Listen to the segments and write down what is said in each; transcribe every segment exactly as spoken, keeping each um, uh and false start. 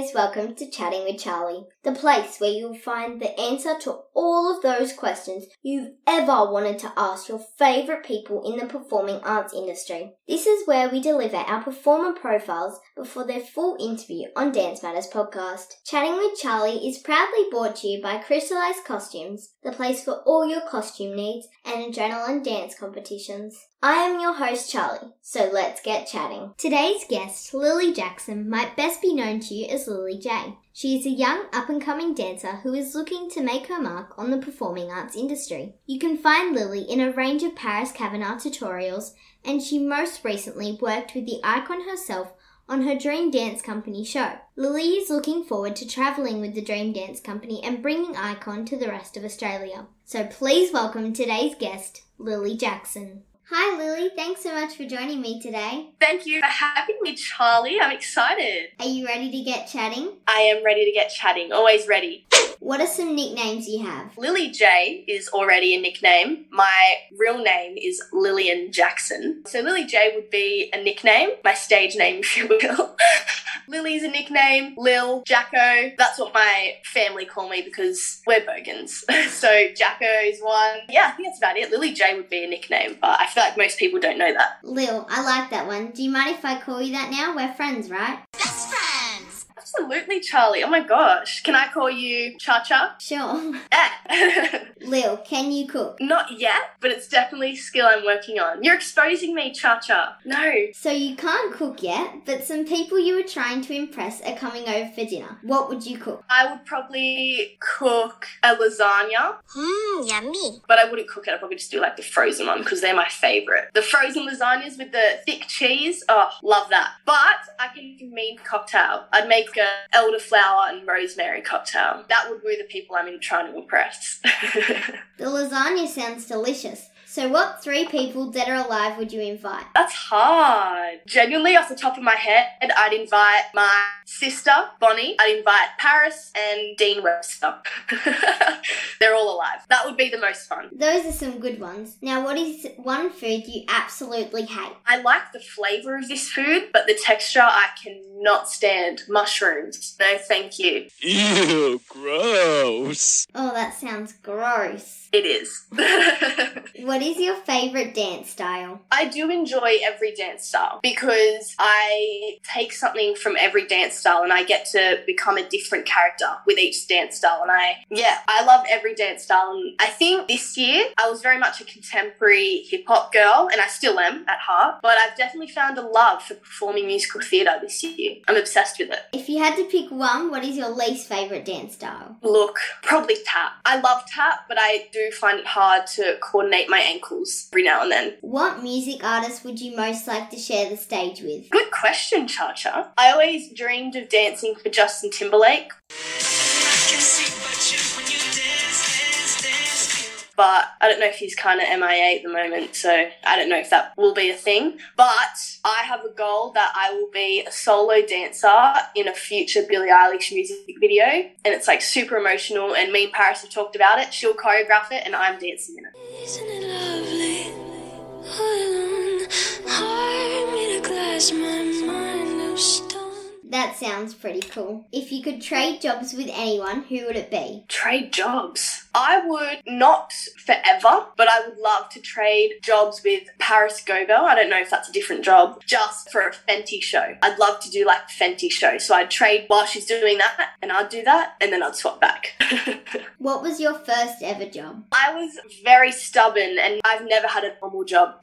guys, welcome to Chatting with Charlie, the place where you'll find the answer to all of those questions you've ever wanted to ask your favourite people in the performing arts industry. This is where we deliver our performer profiles before their full interview on Dance Matters podcast. Chatting with Charlie is proudly brought to you by Crystallized Costumes, the place for all your costume needs, and Adrenaline Dance Competitions. I am your host, Charlie, so let's get chatting. Today's guest, Lily Jackson, might best be known to you as Lily J. She is a young, up-and-coming dancer who is looking to make her mark on the performing arts industry. You can find Lily in a range of Paris Kavanaugh tutorials, and she most recently worked with the Icon herself on her Dream Dance Company show. Lily is looking forward to travelling with the Dream Dance Company and bringing Icon to the rest of Australia. So please welcome today's guest, Lily Jackson. Hi Lily, thanks so much for joining me today. Thank you for having me, Charlie. I'm excited. Are you ready to get chatting? I am ready to get chatting, always ready. What are some nicknames you have? Lily J is already a nickname. My real name is Lillian Jackson. So Lily J would be a nickname, my stage name if you will. Lily's a nickname, Lil, Jacko. That's what my family call me because we're Bogans. So Jacko is one. Yeah, I think that's about it. Lily J would be a nickname, but I feel like most people don't know that. Lil, I like that one. Do you mind if I call you that now? We're friends, right? Best friends! Absolutely, Charlie. Oh my gosh. Can I call you Cha-Cha? Sure. Yeah. Lil, can you cook? Not yet, but it's definitely a skill I'm working on. You're exposing me, Cha-Cha. No. So you can't cook yet, but some people you were trying to impress are coming over for dinner. What would you cook? I would probably cook a lasagna. Mmm, yummy. But I wouldn't cook it. I'd probably just do like the frozen one because they're my favourite. The frozen lasagnas with the thick cheese. Oh, love that. But I can make a mean cocktail. I'd make an elderflower and rosemary cocktail. That would woo the people I'm trying to impress. The lasagna sounds delicious. So what three people, dead or alive, would you invite? That's hard. Genuinely, off the top of my head, I'd invite my sister, Bonnie. I'd invite Paris and Dean Webster. They're all alive. That would be the most fun. Those are some good ones. Now, what is one food you absolutely hate? I like the flavour of this food, but the texture I cannot stand. Mushrooms. No, thank you. Ew, gross. Oh, that sounds gross. It is. What is your favourite dance style? I do enjoy every dance style because I take something from every dance style and I get to become a different character with each dance style. And I, yeah, I love every dance style. And I think this year I was very much a contemporary hip-hop girl, and I still am at heart, but I've definitely found a love for performing musical theatre this year. I'm obsessed with it. If you had to pick one, what is your least favourite dance style? Look, probably tap. I love tap, but I do find it hard to coordinate my ankles every now and then. What music artist would you most like to share the stage with? Good question, Cha-Cha. I always dreamed of dancing for Justin Timberlake. But I don't know if he's kind of M I A at the moment, so I don't know if that will be a thing. But I have a goal that I will be a solo dancer in a future Billie Eilish music video, and it's like super emotional, and me and Paris have talked about it. She'll choreograph it, and I'm dancing in it. Isn't it lovely? All alone, I made a glass, my mind of stone. That sounds pretty cool. If you could trade jobs with anyone, who would it be? Trade jobs? I would not forever, but I would love to trade jobs with Paris Gogo. I don't know if that's a different job, just for a Fenty show. I'd love to do like a Fenty show. So I'd trade while she's doing that, and I'd do that, and then I'd swap back. What was your first ever job? I was very stubborn, and I've never had a normal job.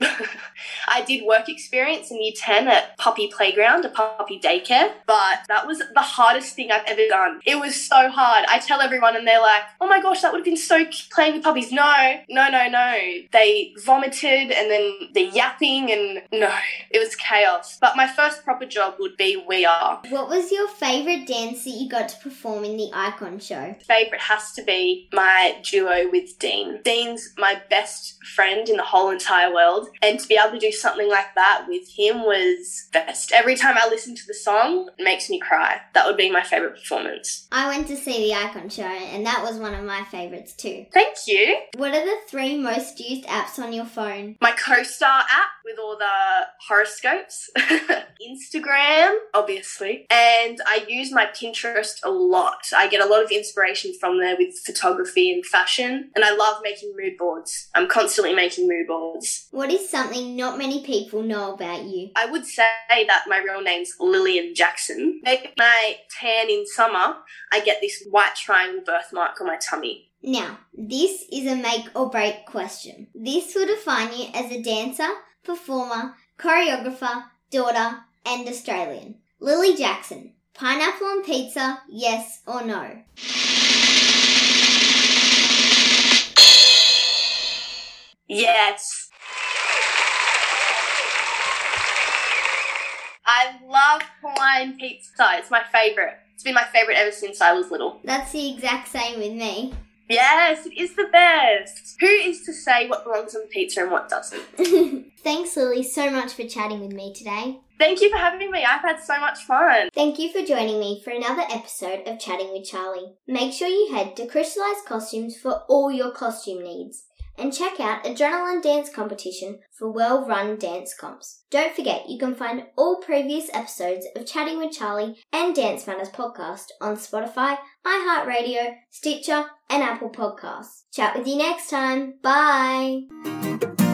I did work experience in year ten at Puppy Playground, a puppy daycare, but But that was the hardest thing I've ever done. It was so hard. I tell everyone and they're like, oh my gosh, that would have been so cute playing with puppies. No, no, no, no. They vomited and then the yapping and no, it was chaos. But my first proper job would be We Are. What was your favourite dance that you got to perform in the Icon show? Favourite has to be my duo with Dean. Dean's my best friend in the whole entire world, and to be able to do something like that with him was best. Every time I listen to the song, makes me cry. That would be my favourite performance. I went to see the Icon show and that was one of my favourites too. Thank you. What are the three most used apps on your phone? My Co-Star app with all the horoscopes. Instagram, obviously, and I use my Pinterest a lot. I get a lot of inspiration from there with photography and fashion, and I love making mood boards. I'm constantly making mood boards. What is something not many people know about you? I would say that my real name's Lillian Jackson. When I tan in summer, I get this white triangle birthmark on my tummy. Now, this is a make or break question. This will define you as a dancer, performer, choreographer, daughter, and Australian. Lily Jackson, pineapple on pizza, yes or no? Yes. I love Hawaiian pizza. It's my favourite. It's been my favourite ever since I was little. That's the exact same with me. Yes, it is the best. Who is to say what belongs on pizza and what doesn't? Thanks, Lily, so much for chatting with me today. Thank you for having me. I've had so much fun. Thank you for joining me for another episode of Chatting with Charlie. Make sure you head to Crystallized Costumes for all your costume needs. And check out Adrenaline Dance Competition for well-run dance comps. Don't forget, you can find all previous episodes of Chatting with Charlie and Dance Matters podcast on Spotify, iHeartRadio, Stitcher, and Apple Podcasts. Chat with you next time. Bye!